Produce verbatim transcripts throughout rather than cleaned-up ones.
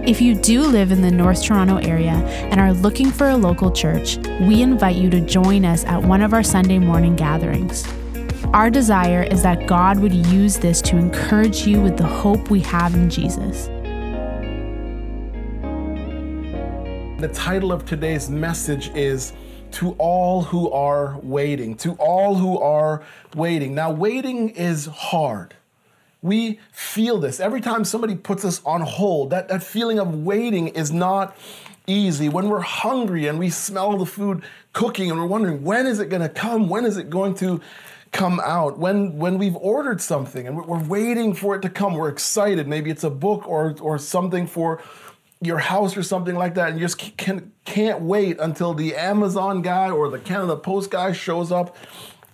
If you do live in the North Toronto area and are looking for a local church, we invite you to join us at one of our Sunday morning gatherings. Our desire is that God would use this to encourage you with the hope we have in Jesus. The title of today's message is To All Who Are Waiting. To all who are waiting. Now, waiting is hard. We feel this. Every time somebody puts us on hold, that, that feeling of waiting is not easy. When we're hungry and we smell the food cooking and we're wondering, when is it going to come? When is it going to come out? When when we've ordered something and we're waiting for it to come, we're excited. Maybe it's a book or, or something for your house or something like that, and you just can, can't wait until the Amazon guy or the Canada Post guy shows up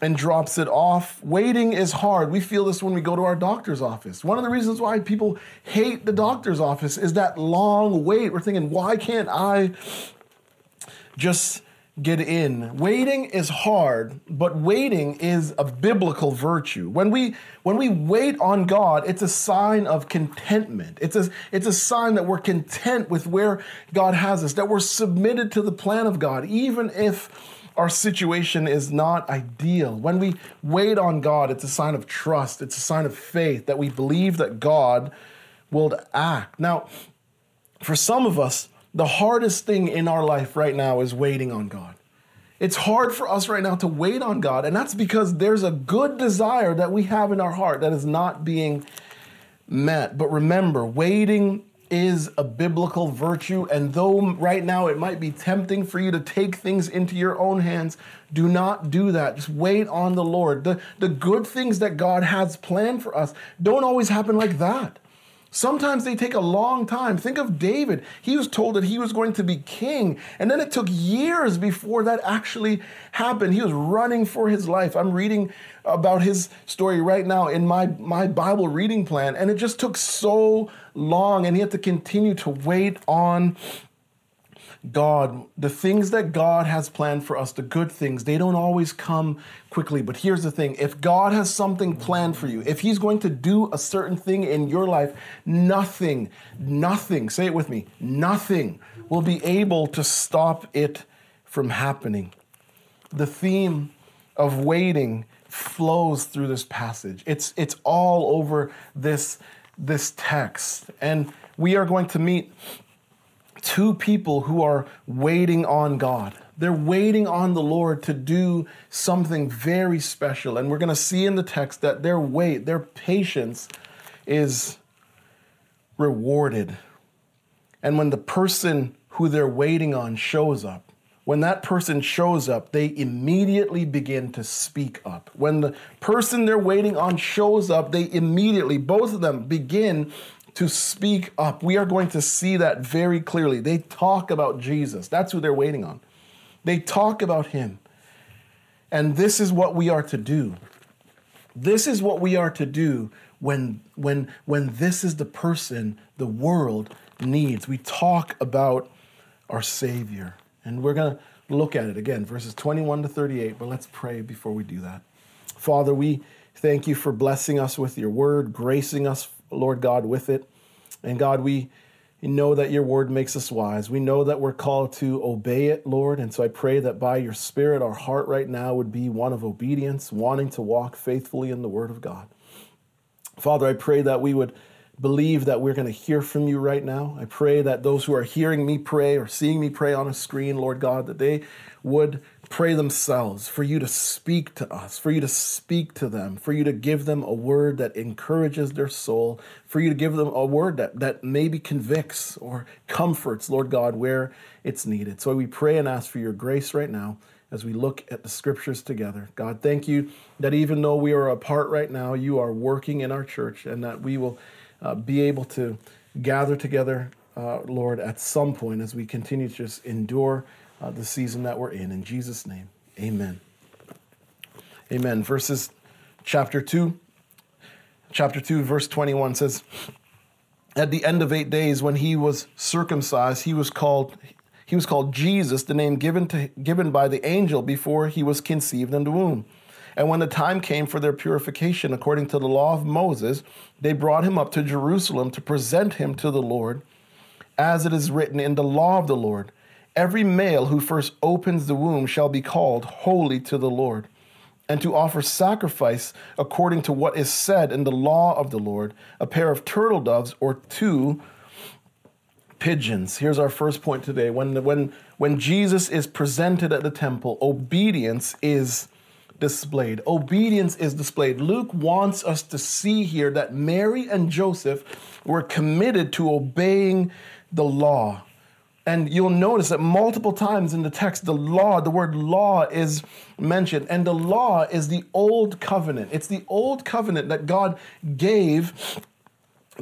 and drops it off. Waiting is hard. We feel this when we go to our doctor's office. One of the reasons why people hate the doctor's office is that long wait. We're thinking, why can't I just get in? Waiting is hard, but waiting is a biblical virtue. When we when we wait on God, it's a sign of contentment. It's a, it's a sign that we're content with where God has us, that we're submitted to the plan of God, even if our situation is not ideal. When we wait on God, it's a sign of trust. It's a sign of faith that we believe that God will act. Now, for some of us, the hardest thing in our life right now is waiting on God. It's hard for us right now to wait on God, and that's because there's a good desire that we have in our heart that is not being met. But remember, waiting is a biblical virtue, and though right now it might be tempting for you to take things into your own hands, do not do that. Just wait on the Lord. The, the good things that God has planned for us don't always happen like that. Sometimes they take a long time. Think of David. He was told that he was going to be king, and then it took years before that actually happened. He was running for his life. I'm reading about his story right now in my, my Bible reading plan, and it just took so long, and he had to continue to wait on God. The things that God has planned for us, the good things, they don't always come quickly. But here's the thing. If God has something planned for you, if he's going to do a certain thing in your life, nothing, nothing, say it with me, nothing will be able to stop it from happening. The theme of waiting flows through this passage. It's it's all over this, this text. And we are going to meet two people who are waiting on God. They're waiting on the Lord to do something very special. And we're going to see in the text that their wait, their patience is rewarded. And when the person who they're waiting on shows up, when that person shows up, they immediately begin to speak up. When the person they're waiting on shows up, they immediately, both of them, begin to speak up. We are going to see that very clearly. They talk about Jesus. That's who they're waiting on. They talk about him. And this is what we are to do. This is what we are to do when, when, when this is the person the world needs. We talk about our Savior. And we're going to look at it again, verses twenty-one to thirty-eight, but let's pray before we do that. Father, we thank you for blessing us with your word, gracing us, Lord God, with it. And God, we know that your word makes us wise. We know that we're called to obey it, Lord. And so I pray that by your Spirit, our heart right now would be one of obedience, wanting to walk faithfully in the word of God. Father, I pray that we would believe that we're going to hear from you right now. I pray that those who are hearing me pray or seeing me pray on a screen, Lord God, that they would pray themselves for you to speak to us, for you to speak to them, for you to give them a word that encourages their soul, for you to give them a word that, that maybe convicts or comforts, Lord God, where it's needed. So we pray and ask for your grace right now as we look at the scriptures together. God, thank you that even though we are apart right now, you are working in our church and that we will Uh, be able to gather together, uh, Lord, at some point as we continue to just endure uh, the season that we're in. In Jesus' name, Amen. Amen. Verses chapter two, chapter two, verse twenty-one says, at the end of eight days, when he was circumcised, he was called he was called Jesus, the name given to given by the angel before he was conceived in the womb. And when the time came for their purification, according to the law of Moses, they brought him up to Jerusalem to present him to the Lord, as it is written in the law of the Lord. Every male who first opens the womb shall be called holy to the Lord, and to offer sacrifice according to what is said in the law of the Lord, a pair of turtle doves or two pigeons. Here's our first point today. When, when, when Jesus is presented at the temple, obedience is displayed. Obedience is displayed. Luke wants us to see here that Mary and Joseph were committed to obeying the law. And you'll notice that multiple times in the text, the law, the word law is mentioned. And the law is the old covenant. It's the old covenant that God gave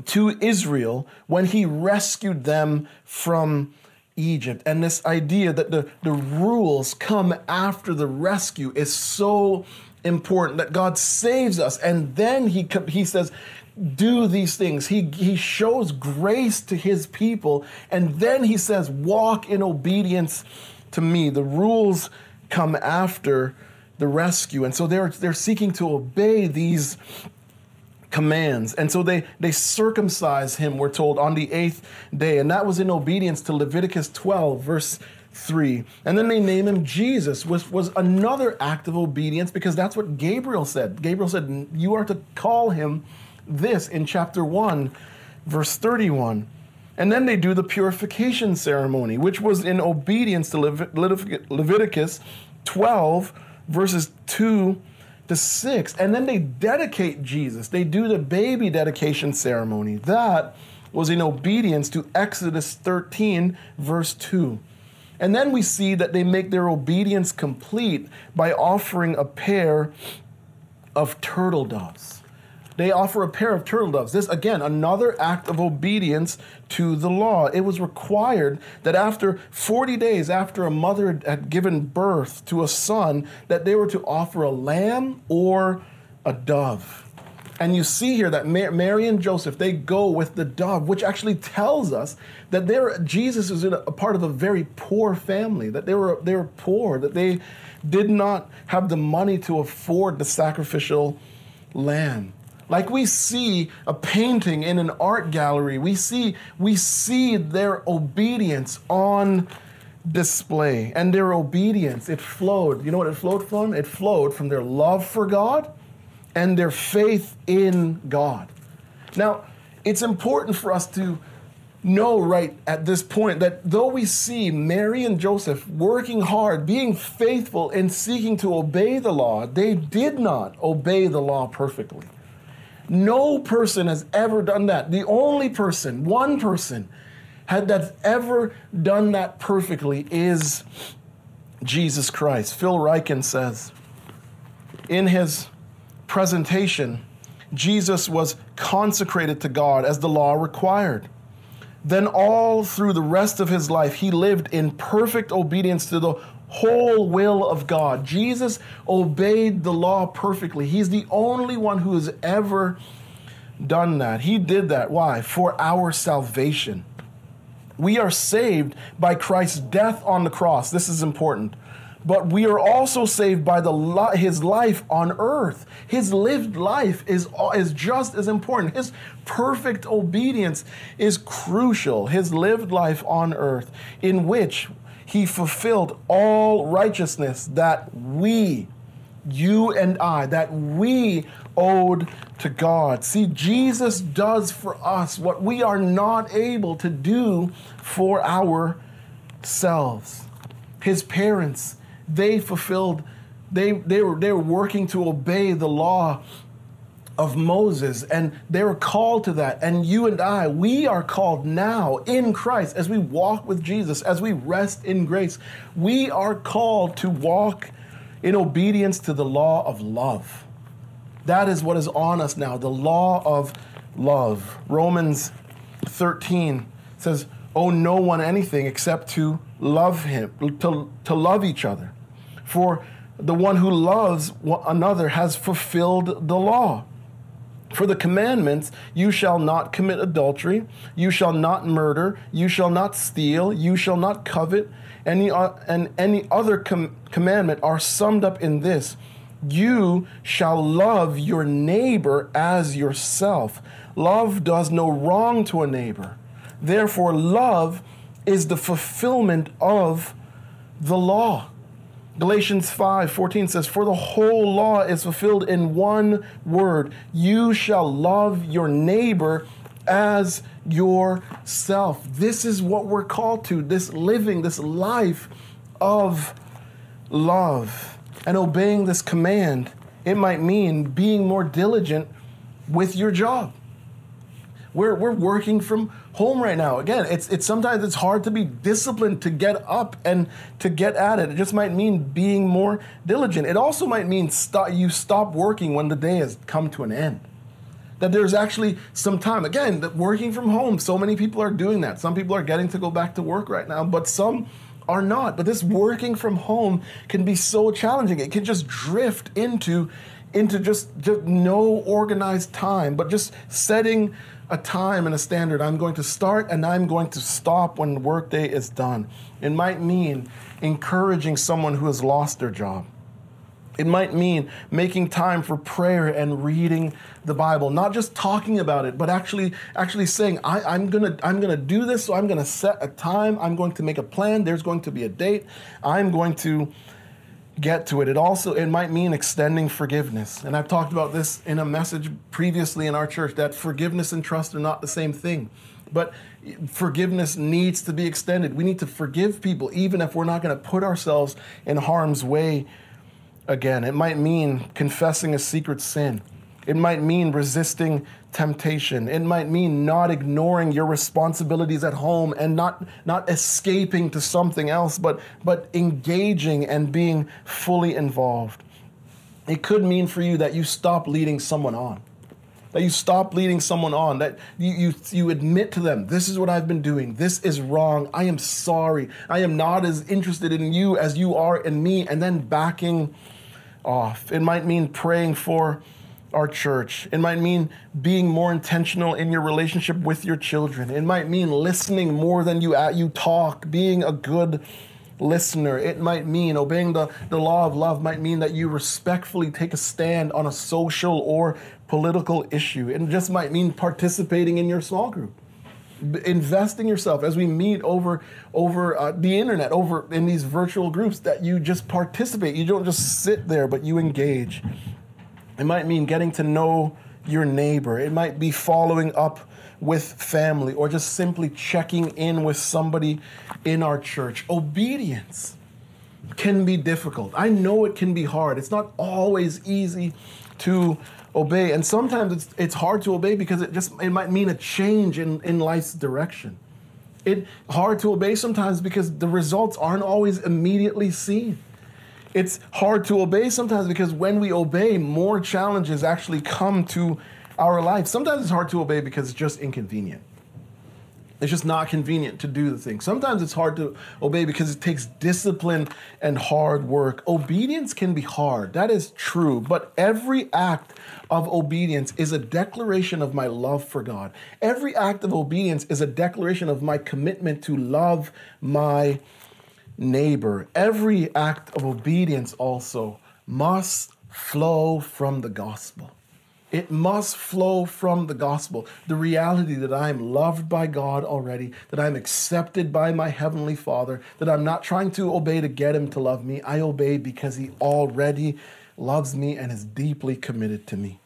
to Israel when he rescued them from Egypt. And this idea that the, the rules come after the rescue is so important, that God saves us. And then he, he says, do these things. He, he shows grace to his people. And then he says, walk in obedience to me. The rules come after the rescue. And so they're, they're seeking to obey these commands. And so they, they circumcise him, we're told, on the eighth day. And that was in obedience to Leviticus twelve, verse three. And then they name him Jesus, which was another act of obedience, because that's what Gabriel said. Gabriel said, you are to call him this in chapter one, verse thirty-one. And then they do the purification ceremony, which was in obedience to Levit- Leviticus twelve, verses two to six. And then they dedicate Jesus. They do the baby dedication ceremony. That was in obedience to Exodus thirteen, verse two. And then we see that they make their obedience complete by offering a pair of turtle doves. They offer a pair of turtle doves. This, again, another act of obedience to the law. It was required that after forty days, after a mother had given birth to a son, that they were to offer a lamb or a dove. And you see here that Mary and Joseph, they go with the dove, which actually tells us that they were, Jesus was in a, a part of a very poor family, that they were, they were poor, that they did not have the money to afford the sacrificial lamb. Like we see a painting in an art gallery, we see we see their obedience on display. And their obedience, it flowed. You know what it flowed from? It flowed from their love for God and their faith in God. Now, it's important for us to know right at this point that though we see Mary and Joseph working hard, being faithful in seeking to obey the law, they did not obey the law perfectly. No person has ever done that. The only person, one person, had that's ever done that perfectly is Jesus Christ. Phil Riken says, in his presentation, Jesus was consecrated to God as the law required. Then all through the rest of his life, he lived in perfect obedience to the whole will of God. Jesus obeyed the law perfectly. He's the only one who has ever done that. He did that. Why? For our salvation. We are saved by Christ's death on the cross. This is important. But we are also saved by the his life on earth. His lived life is, is just as important. His perfect obedience is crucial. His lived life on earth, in which he fulfilled all righteousness that we, you and I, that we owed to God. See, Jesus does for us what we are not able to do for ourselves. His parents, they fulfilled, they, they, were, they were working to obey the law of Moses, and they were called to that. And you and I, we are called now in Christ as we walk with Jesus, as we rest in grace. We are called to walk in obedience to the law of love. That is what is on us now, the law of love. Romans thirteen says, owe no one anything except to love him, to, to love each other. For the one who loves one another has fulfilled the law. For the commandments, you shall not commit adultery, you shall not murder, you shall not steal, you shall not covet, any uh, and any other com- commandment are summed up in this: you shall love your neighbor as yourself. Love does no wrong to a neighbor. Therefore, love is the fulfillment of the law. Galatians five fourteen says, for the whole law is fulfilled in one word: you shall love your neighbor as yourself. This is what we're called to, this living, this life of love. And obeying this command, it might mean being more diligent with your job. We're we're working from home right now. Again, it's it's sometimes it's hard to be disciplined, to get up and to get at it. It just might mean being more diligent. It also might mean stop, you stop working when the day has come to an end. That there's actually some time. Again, that working from home, so many people are doing that. Some people are getting to go back to work right now, but some are not. But this working from home can be so challenging. It can just drift into into just, just no organized time, but just setting a time and a standard. I'm going to start and I'm going to stop when the workday is done. It might mean encouraging someone who has lost their job. It might mean making time for prayer and reading the Bible, not just talking about it, but actually actually saying, I, I'm gonna I'm gonna do this, so I'm gonna set a time, I'm going to make a plan, there's going to be a date, I'm going to get to it. It also, it might mean extending forgiveness. And I've talked about this in a message previously in our church, that forgiveness and trust are not the same thing. But forgiveness needs to be extended. We need to forgive people, even if we're not gonna put ourselves in harm's way again. It might mean confessing a secret sin. It might mean resisting temptation. It might mean not ignoring your responsibilities at home and not, not escaping to something else, but, but engaging and being fully involved. It could mean for you that you stop leading someone on, that you stop leading someone on, that you, you you admit to them, this is what I've been doing, this is wrong, I am sorry, I am not as interested in you as you are in me, and then backing off. It might mean praying for our church. It might mean being more intentional in your relationship with your children. It might mean listening more than you you talk, being a good listener. It might mean obeying the, the law of love might mean that you respectfully take a stand on a social or political issue. It just might mean participating in your small group, B- investing yourself as we meet over over uh, the internet, over in these virtual groups, that you just participate. You don't just sit there, but you engage. It might mean getting to know your neighbor. It might be following up with family, or just simply checking in with somebody in our church. Obedience can be difficult. I know it can be hard. It's not always easy to obey. And sometimes it's it's hard to obey because it just it might mean a change in, in life's direction. It's hard to obey sometimes because the results aren't always immediately seen. It's hard to obey sometimes because when we obey, more challenges actually come to our life. Sometimes it's hard to obey because it's just inconvenient. It's just not convenient to do the thing. Sometimes it's hard to obey because it takes discipline and hard work. Obedience can be hard, that is true, but every act of obedience is a declaration of my love for God. Every act of obedience is a declaration of my commitment to love my neighbor. Every act of obedience also must flow from the gospel. It must flow from the gospel, the reality that I am loved by God already, that I'm accepted by my Heavenly Father, that I'm not trying to obey to get Him to love me. I obey because He already loves me and is deeply committed to me.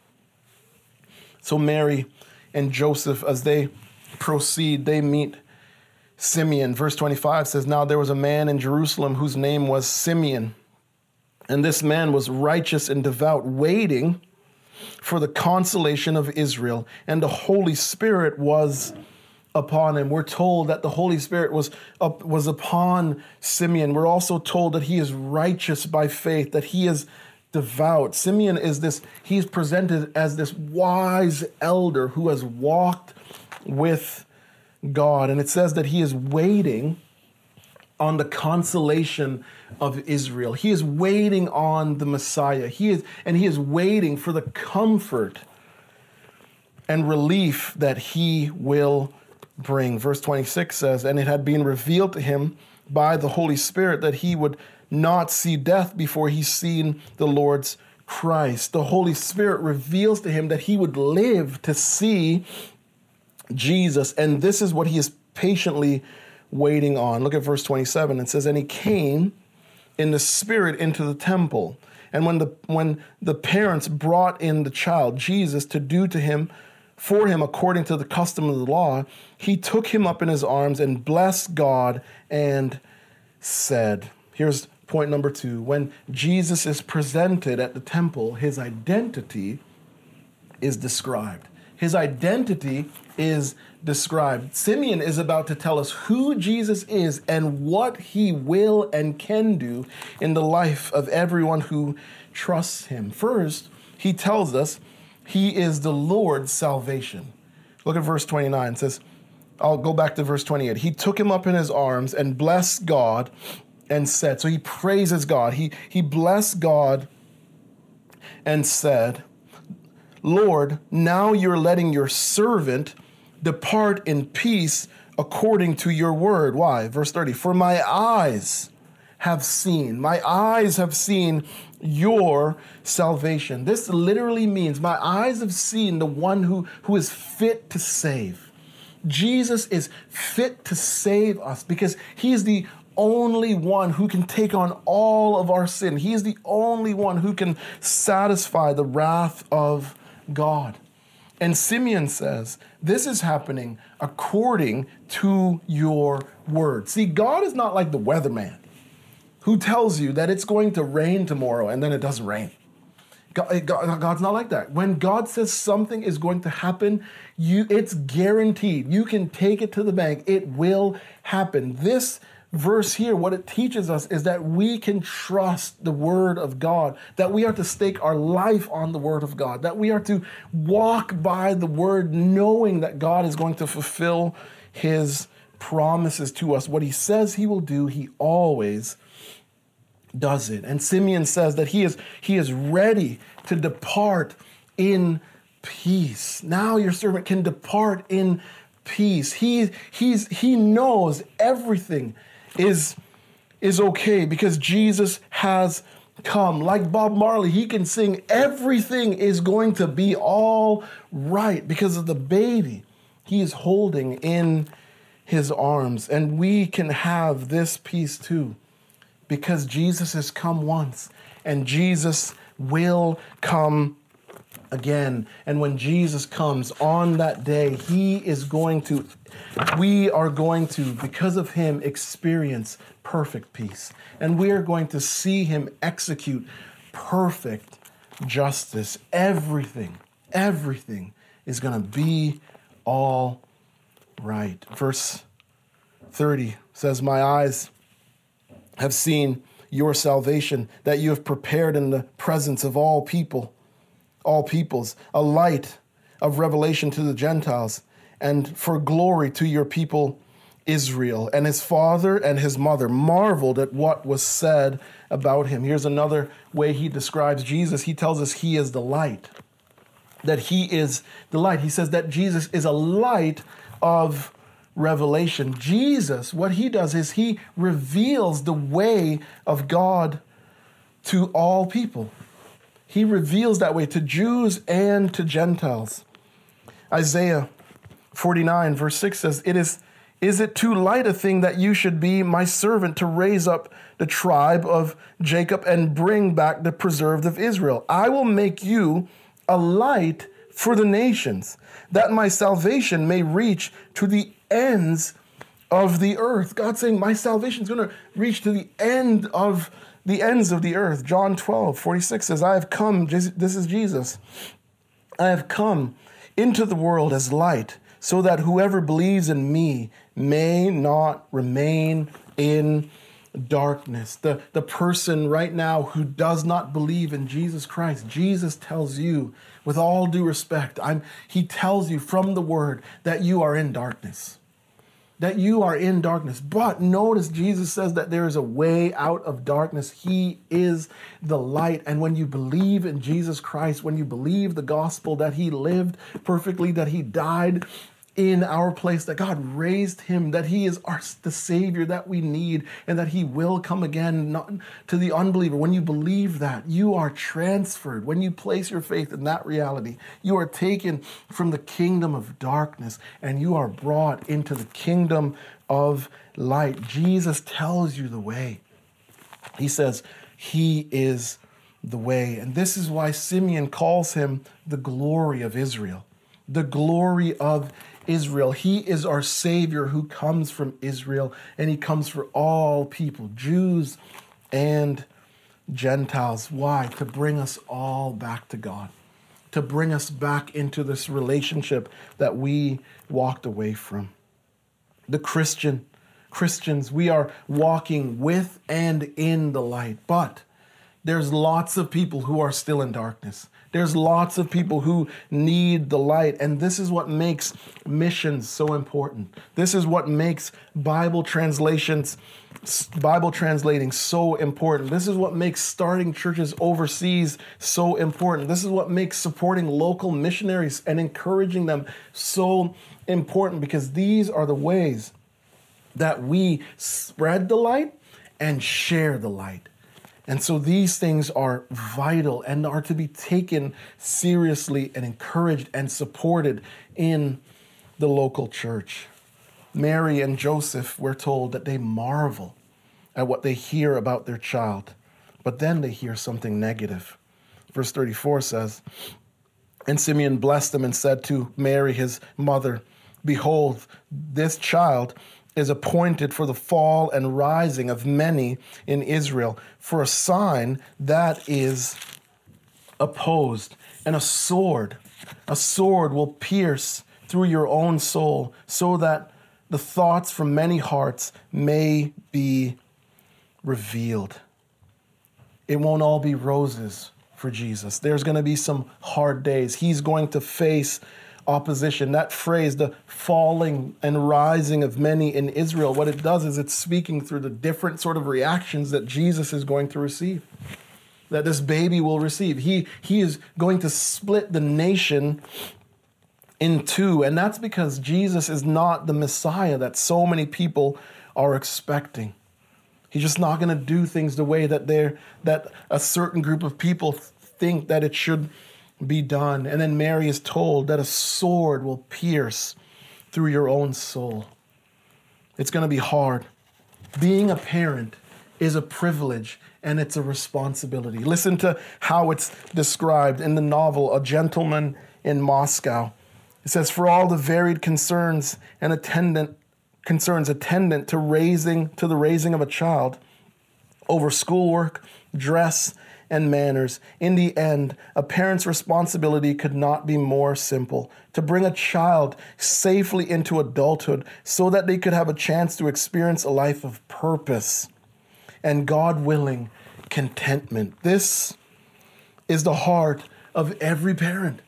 So Mary and Joseph, as they proceed, they meet Simeon. Verse twenty-five says, now there was a man in Jerusalem whose name was Simeon, and this man was righteous and devout, waiting for the consolation of Israel, and the Holy Spirit was upon him. We're told that the Holy Spirit was up, was upon Simeon. We're also told that he is righteous by faith, that he is devout. Simeon is this, he's presented as this wise elder who has walked with God. And it says that he is waiting on the consolation of Israel. He is waiting on the Messiah. He is, and he is waiting for the comfort and relief that he will bring. Verse twenty-six says, and it had been revealed to him by the Holy Spirit that he would not see death before he seen the Lord's Christ. The Holy Spirit reveals to him that he would live to see Jesus. And this is what he is patiently waiting on. Look at verse twenty-seven. It says, and he came in the Spirit into the temple. And when the when the parents brought in the child, Jesus, to do to him, for him, according to the custom of the law, he took him up in his arms and blessed God and said, here's point number two. When Jesus is presented at the temple, his identity is described. His identity is described. Simeon is about to tell us who Jesus is and what he will and can do in the life of everyone who trusts him. First, he tells us he is the Lord's salvation. Look at verse twenty-nine. It says, I'll go back to verse twenty-eight. He took him up in his arms and blessed God and said, so he praises God. He, he blessed God and said, Lord, now you're letting your servant depart in peace according to your word. Why? Verse thirty, for my eyes have seen, my eyes have seen your salvation. This literally means my eyes have seen the one who, who is fit to save. Jesus is fit to save us because he is the only one who can take on all of our sin. He is the only one who can satisfy the wrath of God. And Simeon says, this is happening according to your word. See, God is not like the weatherman who tells you that it's going to rain tomorrow and then it doesn't rain. God, God, God's not like that. When God says something is going to happen, you, it's guaranteed. You can take it to the bank. It will happen. This verse here, what it teaches us is that we can trust the word of God, that we are to stake our life on the word of God, that we are to walk by the word knowing that God is going to fulfill his promises to us. What he says he will do, he always does it. And Simeon says that he is, he is ready to depart in peace. Now your servant can depart in peace. He, he's, he knows everything is, is okay because Jesus has come. Like Bob Marley, he can sing, everything is going to be all right because of the baby he is holding in his arms. And we can have this peace too because Jesus has come once and Jesus will come again. And when Jesus comes on that day, he is going to, we are going to, because of him, experience perfect peace. And we are going to see him execute perfect justice. Everything, everything is going to be all right. Verse thirty says, my eyes have seen your salvation that you have prepared in the presence of all people. all peoples, a light of revelation to the Gentiles, and for glory to your people Israel. And his father and his mother marveled at what was said about him. Here's another way he describes Jesus. He tells us he is the light, that he is the light. He says that Jesus is a light of revelation. Jesus, what he does is he reveals the way of God to all people. He reveals that way to Jews and to Gentiles. Isaiah forty-nine, verse six says, It is, is it too light a thing that you should be my servant to raise up the tribe of Jacob and bring back the preserved of Israel? I will make you a light for the nations, that my salvation may reach to the ends of the earth. God's saying, my salvation is going to reach to the end of the ends of the earth. John twelve, forty-six says, I have come, this is Jesus, I have come into the world as light so that whoever believes in me may not remain in darkness. The, the person right now who does not believe in Jesus Christ, Jesus tells you with all due respect, I'm, he tells you from the word that you are in darkness. that you are in darkness. But notice Jesus says that there is a way out of darkness. He is the light. And when you believe in Jesus Christ, when you believe the gospel, that he lived perfectly, that he died in our place, that God raised him, that he is our, the Savior that we need, and that he will come again, not to the unbeliever. When you believe that, you are transferred. When you place your faith in that reality, you are taken from the kingdom of darkness and you are brought into the kingdom of light. Jesus tells you the way. He says, he is the way. And this is why Simeon calls him the glory of Israel. The glory of Israel. He is our Savior who comes from Israel, and he comes for all people, Jews and Gentiles. Why? To bring us all back to God, to bring us back into this relationship that we walked away from. The Christian, Christians, we are walking with and in the light, but there's lots of people who are still in darkness. There's lots of people who need the light. And this is what makes missions so important. This is what makes Bible translations, Bible translating so important. This is what makes starting churches overseas so important. This is what makes supporting local missionaries and encouraging them so important, because these are the ways that we spread the light and share the light. And so these things are vital and are to be taken seriously and encouraged and supported in the local church. Mary and Joseph, we're told that they marvel at what they hear about their child, but then they hear something negative. Verse thirty-four says, "And Simeon blessed them and said to Mary, his mother, 'Behold, this child is appointed for the fall and rising of many in Israel, for a sign that is opposed, and a sword, a sword will pierce through your own soul, so that the thoughts from many hearts may be revealed.'" It won't all be roses for Jesus. There's going to be some hard days. He's going to face opposition. That phrase, the falling and rising of many in Israel, what it does is it's speaking through the different sort of reactions that Jesus is going to receive, that this baby will receive. He, he is going to split the nation in two, and that's because Jesus is not the Messiah that so many people are expecting. He's just not going to do things the way that they're, that a certain group of people think that it should be done. And then Mary is told that a sword will pierce through your own soul. It's going to be hard. Being a parent is a privilege and it's a responsibility. Listen to how it's described in the novel A Gentleman in Moscow. It says, "For all the varied concerns and attendant concerns attendant to raising to the raising of a child, over schoolwork, dress, and manners. In the end, a parent's responsibility could not be more simple, to bring a child safely into adulthood so that they could have a chance to experience a life of purpose and, God willing, contentment." This is the heart of every parent.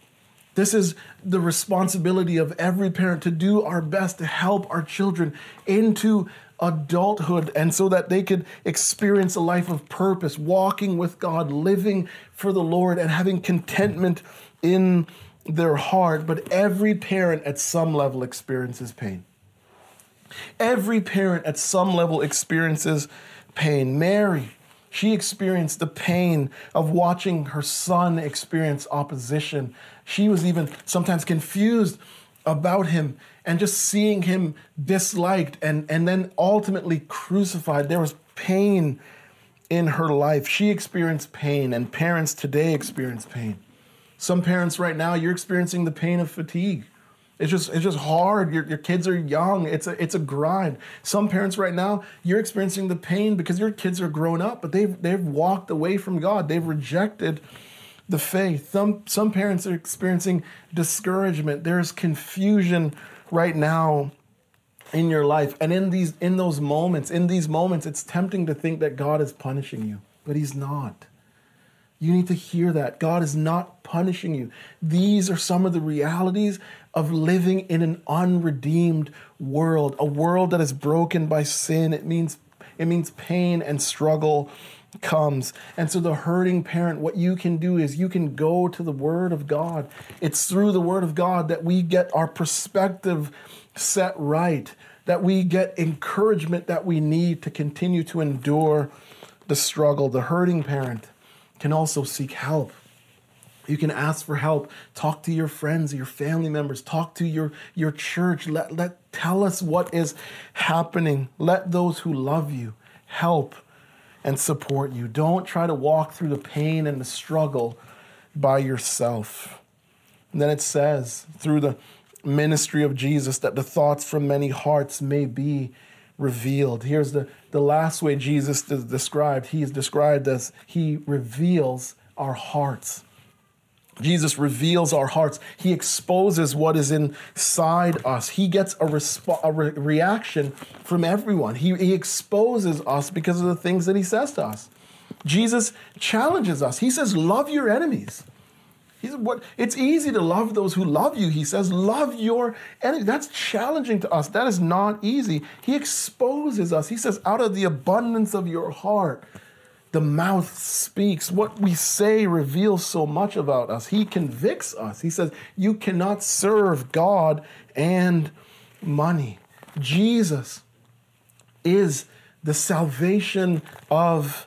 This is the responsibility of every parent, to do our best to help our children into adulthood, and so that they could experience a life of purpose, walking with God, living for the Lord, and having contentment in their heart. But every parent at some level experiences pain. Every parent at some level experiences pain. Mary, she experienced the pain of watching her son experience opposition. She was even sometimes confused about him, and just seeing him disliked and, and then ultimately crucified. There was pain in her life. She experienced pain, and parents today experience pain. Some parents right now, you're experiencing the pain of fatigue. It's just it's just hard. Your, your kids are young. It's a, it's a grind. Some parents right now, you're experiencing the pain because your kids are grown up, but they've, they've walked away from God. They've rejected the faith. Some, some parents are experiencing discouragement. There's confusion right now in your life. And in these, in those moments, in these moments, it's tempting to think that God is punishing you, but he's not. You need to hear that. God is not punishing you. These are some of the realities of living in an unredeemed world, a world that is broken by sin. It means it means pain and struggle comes. And so the hurting parent, what you can do is you can go to the Word of God. It's through the Word of God that we get our perspective set right, that we get encouragement that we need to continue to endure the struggle. The hurting parent can also seek help. You can ask for help. Talk to your friends, your family members. Talk to your, your church. Let, let, tell us what is happening. Let those who love you help and support you. Don't try to walk through the pain and the struggle by yourself. And then it says, through the ministry of Jesus, that the thoughts from many hearts may be revealed. Here's the, the last way Jesus is described. He is described as he reveals our hearts. Jesus reveals our hearts. He exposes what is inside us. He gets a, resp- a re- reaction from everyone. He, he exposes us because of the things that he says to us. Jesus challenges us. He says, love your enemies. He said, what? It's easy to love those who love you. He says, love your enemies. That's challenging to us. That is not easy. He exposes us. He says, out of the abundance of your heart, the mouth speaks. What we say reveals so much about us. He convicts us. He says, you cannot serve God and money. Jesus is the salvation of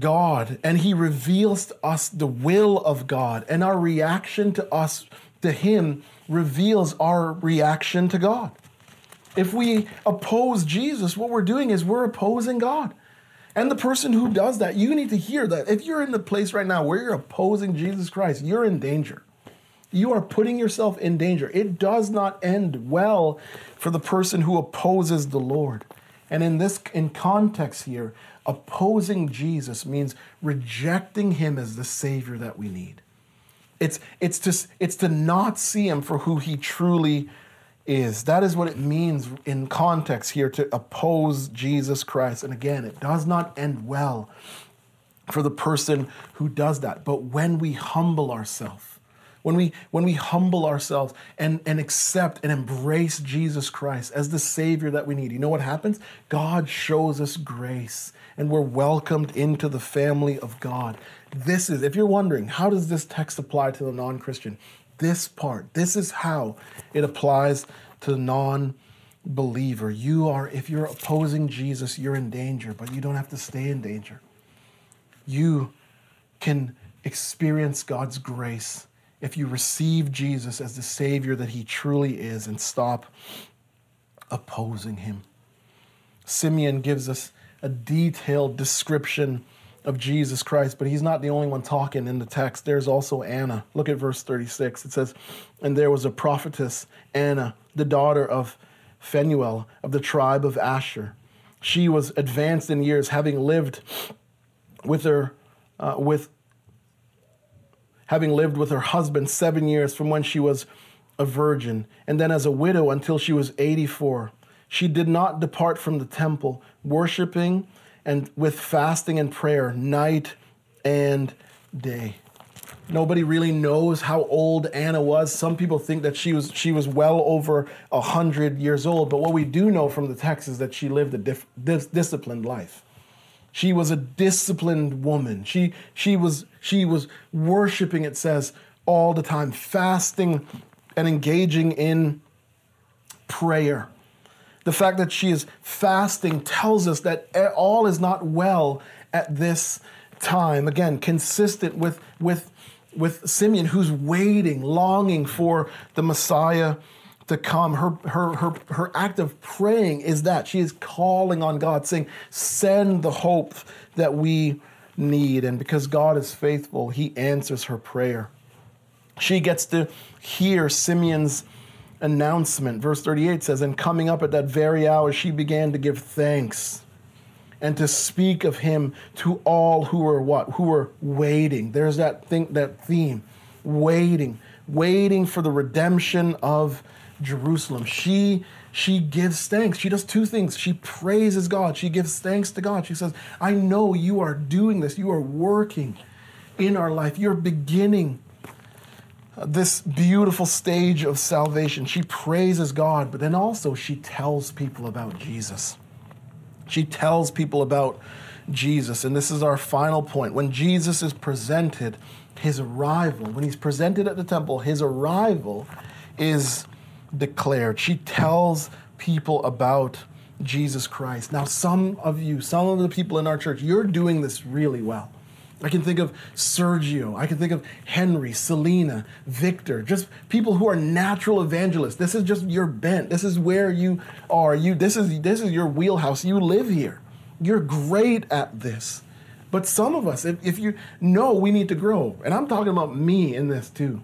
God, and he reveals to us the will of God, and our reaction to us, to him, reveals our reaction to God. If we oppose Jesus, what we're doing is we're opposing God. And the person who does that, you need to hear that. If you're in the place right now where you're opposing Jesus Christ, you're in danger. You are putting yourself in danger. It does not end well for the person who opposes the Lord. And in this, in context here, opposing Jesus means rejecting him as the Savior that we need. It's, it's, to, it's to not see him for who he truly is. That is what it means in context here to oppose Jesus Christ. And again, it does not end well for the person who does that. But when we humble ourselves, when we when we humble ourselves and, and accept and embrace Jesus Christ as the Savior that we need, you know what happens? God shows us grace, and we're welcomed into the family of God. This is, if you're wondering, how does this text apply to the non-Christian? This part, this is how it applies to the non-believer. You are, if you're opposing Jesus, you're in danger, but you don't have to stay in danger. You can experience God's grace if you receive Jesus as the Savior that he truly is and stop opposing him. Simeon gives us a detailed description of Jesus Christ, but he's not the only one talking in the text. There's also Anna. Look at verse thirty-six. It says, and there was a prophetess, Anna, the daughter of Fenuel, of the tribe of Asher. She was advanced in years, having lived with her, uh, with, having lived with her husband seven years from when she was a virgin, and then as a widow until she was eighty-four. She did not depart from the temple, worshiping and with fasting and prayer, night and day. Nobody really knows how old Anna was. Some people think that she was she was well over one hundred years old, but what we do know from the text is that she lived a dif- dis- disciplined life. She was a disciplined woman. She she was she was worshiping, it says, all the time, fasting and engaging in prayer. The fact that she is fasting tells us that all is not well at this time. Again, consistent with, with, with Simeon, who's waiting, longing for the Messiah to come. Her, her, her, her act of praying is that she is calling on God, saying, send the hope that we need. And because God is faithful, he answers her prayer. She gets to hear Simeon's announcement. Verse thirty-eight says, and coming up at that very hour, she began to give thanks and to speak of him to all who were what? Who were waiting. There's that thing, that theme, waiting, waiting for the redemption of Jerusalem. She, she gives thanks. She does two things. She praises God. She gives thanks to God. She says, I know you are doing this. You are working in our life. You're beginning this beautiful stage of salvation. She praises God, but then also she tells people about Jesus. She tells people about Jesus. And this is our final point. When Jesus is presented, his arrival, when he's presented at the temple, his arrival is declared. She tells people about Jesus Christ. Now, some of you, some of the people in our church, you're doing this really well. I can think of Sergio. I can think of Henry, Selena, Victor, just people who are natural evangelists. This is just your bent. This is where you are. You, this is, this is your wheelhouse. You live here. You're great at this. But some of us, if, if you know, we need to grow. And I'm talking about me in this too.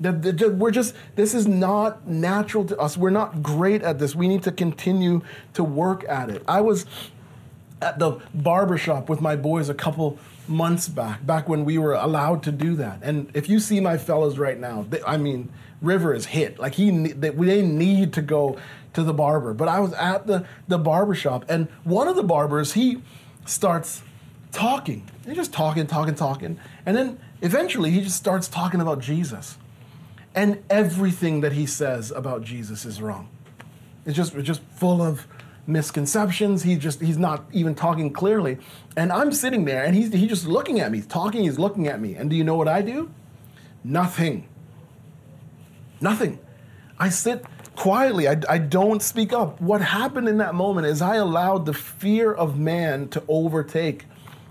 That we're just, this is not natural to us. We're not great at this. We need to continue to work at it. I was at the barbershop with my boys a couple months back, back when we were allowed to do that. And if you see my fellas right now, they, I mean, River is hit. Like he, they, they need to go to the barber. But I was at the, the barbershop, and one of the barbers, he starts talking. They're just talking, talking, talking. And then eventually he just starts talking about Jesus. And everything that he says about Jesus is wrong. It's just, it's just full of misconceptions. He just, he's not even talking clearly. And I'm sitting there, and he's, he's just looking at me. He's talking, he's looking at me. And do you know what I do? Nothing. Nothing. I sit quietly. I, I don't speak up. What happened in that moment is I allowed the fear of man to overtake.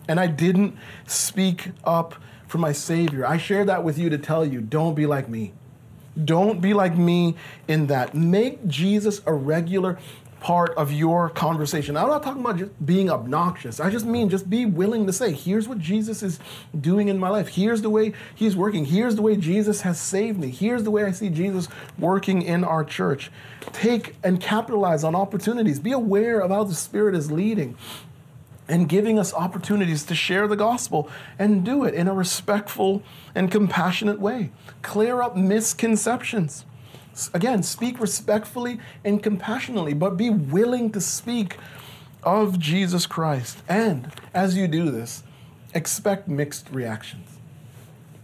And I didn't speak up for my Savior. I share that with you to tell you, don't be like me. Don't be like me in that. Make Jesus a regular part of your conversation. I'm not talking about just being obnoxious. I just mean just be willing to say, here's what Jesus is doing in my life. Here's the way he's working. Here's the way Jesus has saved me. Here's the way I see Jesus working in our church. Take and capitalize on opportunities. Be aware of how the Spirit is leading and giving us opportunities to share the gospel, and do it in a respectful and compassionate way. Clear up misconceptions. Again, speak respectfully and compassionately, but be willing to speak of Jesus Christ. And as you do this, expect mixed reactions.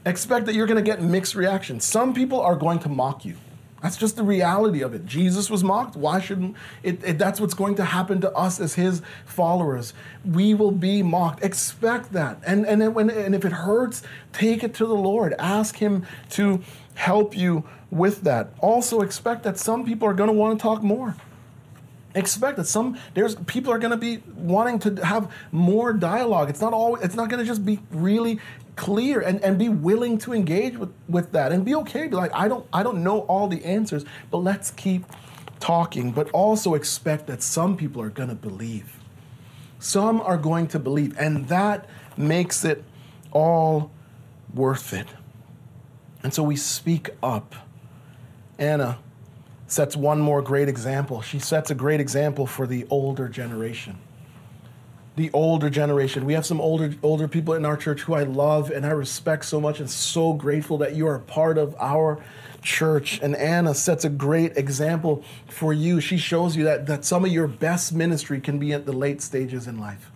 Expect that you're going to get mixed reactions. Some people are going to mock you. That's just the reality of it. Jesus was mocked. Why shouldn't it, it? That's what's going to happen to us as his followers. We will be mocked. Expect that. And and it, when and if it hurts, take it to the Lord. Ask him to help you with that. Also expect that some people are going to want to talk more. Expect that some there's people are going to be wanting to have more dialogue. It's not always, it's not going to just be really clear, and, and be willing to engage with, with that, and be okay. Be like, I don't I don't know all the answers, but let's keep talking. But also expect that some people are going to believe. Some are going to believe, and that makes it all worth it. And so we speak up. Anna sets one more great example. She sets a great example for the older generation. The older generation. We have some older older people in our church who I love and I respect so much, and so grateful that you are a part of our church. And Anna sets a great example for you. She shows you that, that some of your best ministry can be at the late stages in life.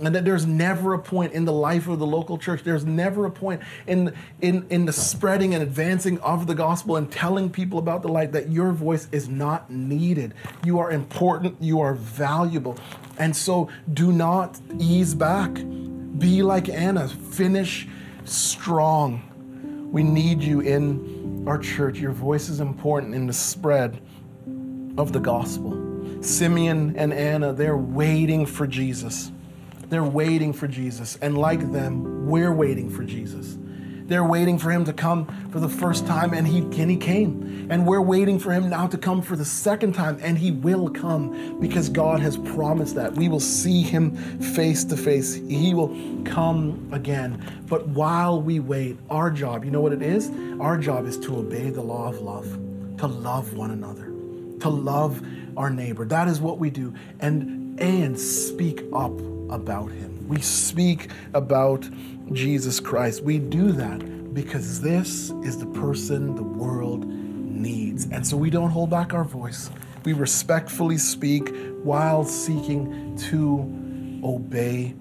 And that there's never a point in the life of the local church, there's never a point in, in, in the spreading and advancing of the gospel and telling people about the light, that your voice is not needed. You are important, you are valuable. And so do not ease back. Be like Anna, finish strong. We need you in our church. Your voice is important in the spread of the gospel. Simeon and Anna, they're waiting for Jesus. They're waiting for Jesus. And like them, we're waiting for Jesus. They're waiting for him to come for the first time, and he, and he came. And we're waiting for him now to come for the second time, and he will come, because God has promised that. We will see him face to face. He will come again. But while we wait, our job, you know what it is? Our job is to obey the law of love, to love one another, to love our neighbor. That is what we do. And, and speak up about him. We speak about Jesus Christ. We do that because this is the person the world needs. And so we don't hold back our voice. We respectfully speak while seeking to obey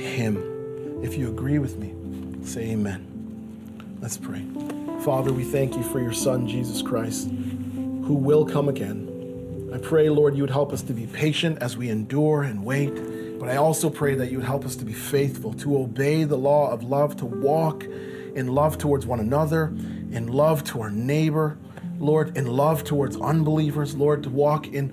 him. If you agree with me, say amen. Let's pray. Father, we thank you for your Son, Jesus Christ, who will come again. I pray, Lord, you would help us to be patient as we endure and wait. But I also pray that you would help us to be faithful, to obey the law of love, to walk in love towards one another, in love to our neighbor, Lord, in love towards unbelievers, Lord, to walk in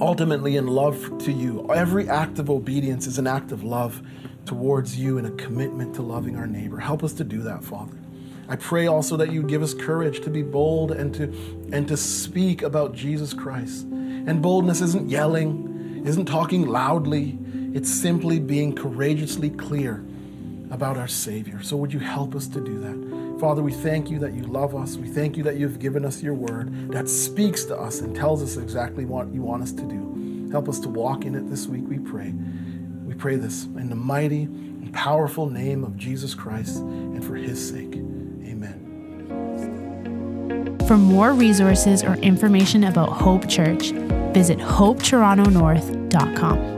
ultimately in love to you. Every act of obedience is an act of love towards you and a commitment to loving our neighbor. Help us to do that, Father. I pray also that you give us courage to be bold and to and to speak about Jesus Christ. And boldness isn't yelling, isn't talking loudly. It's simply being courageously clear about our Savior. So would you help us to do that? Father, we thank you that you love us. We thank you that you've given us your word that speaks to us and tells us exactly what you want us to do. Help us to walk in it this week, we pray. We pray this in the mighty and powerful name of Jesus Christ and for his sake. Amen. For more resources or information about Hope Church, visit Hope Toronto North dot com.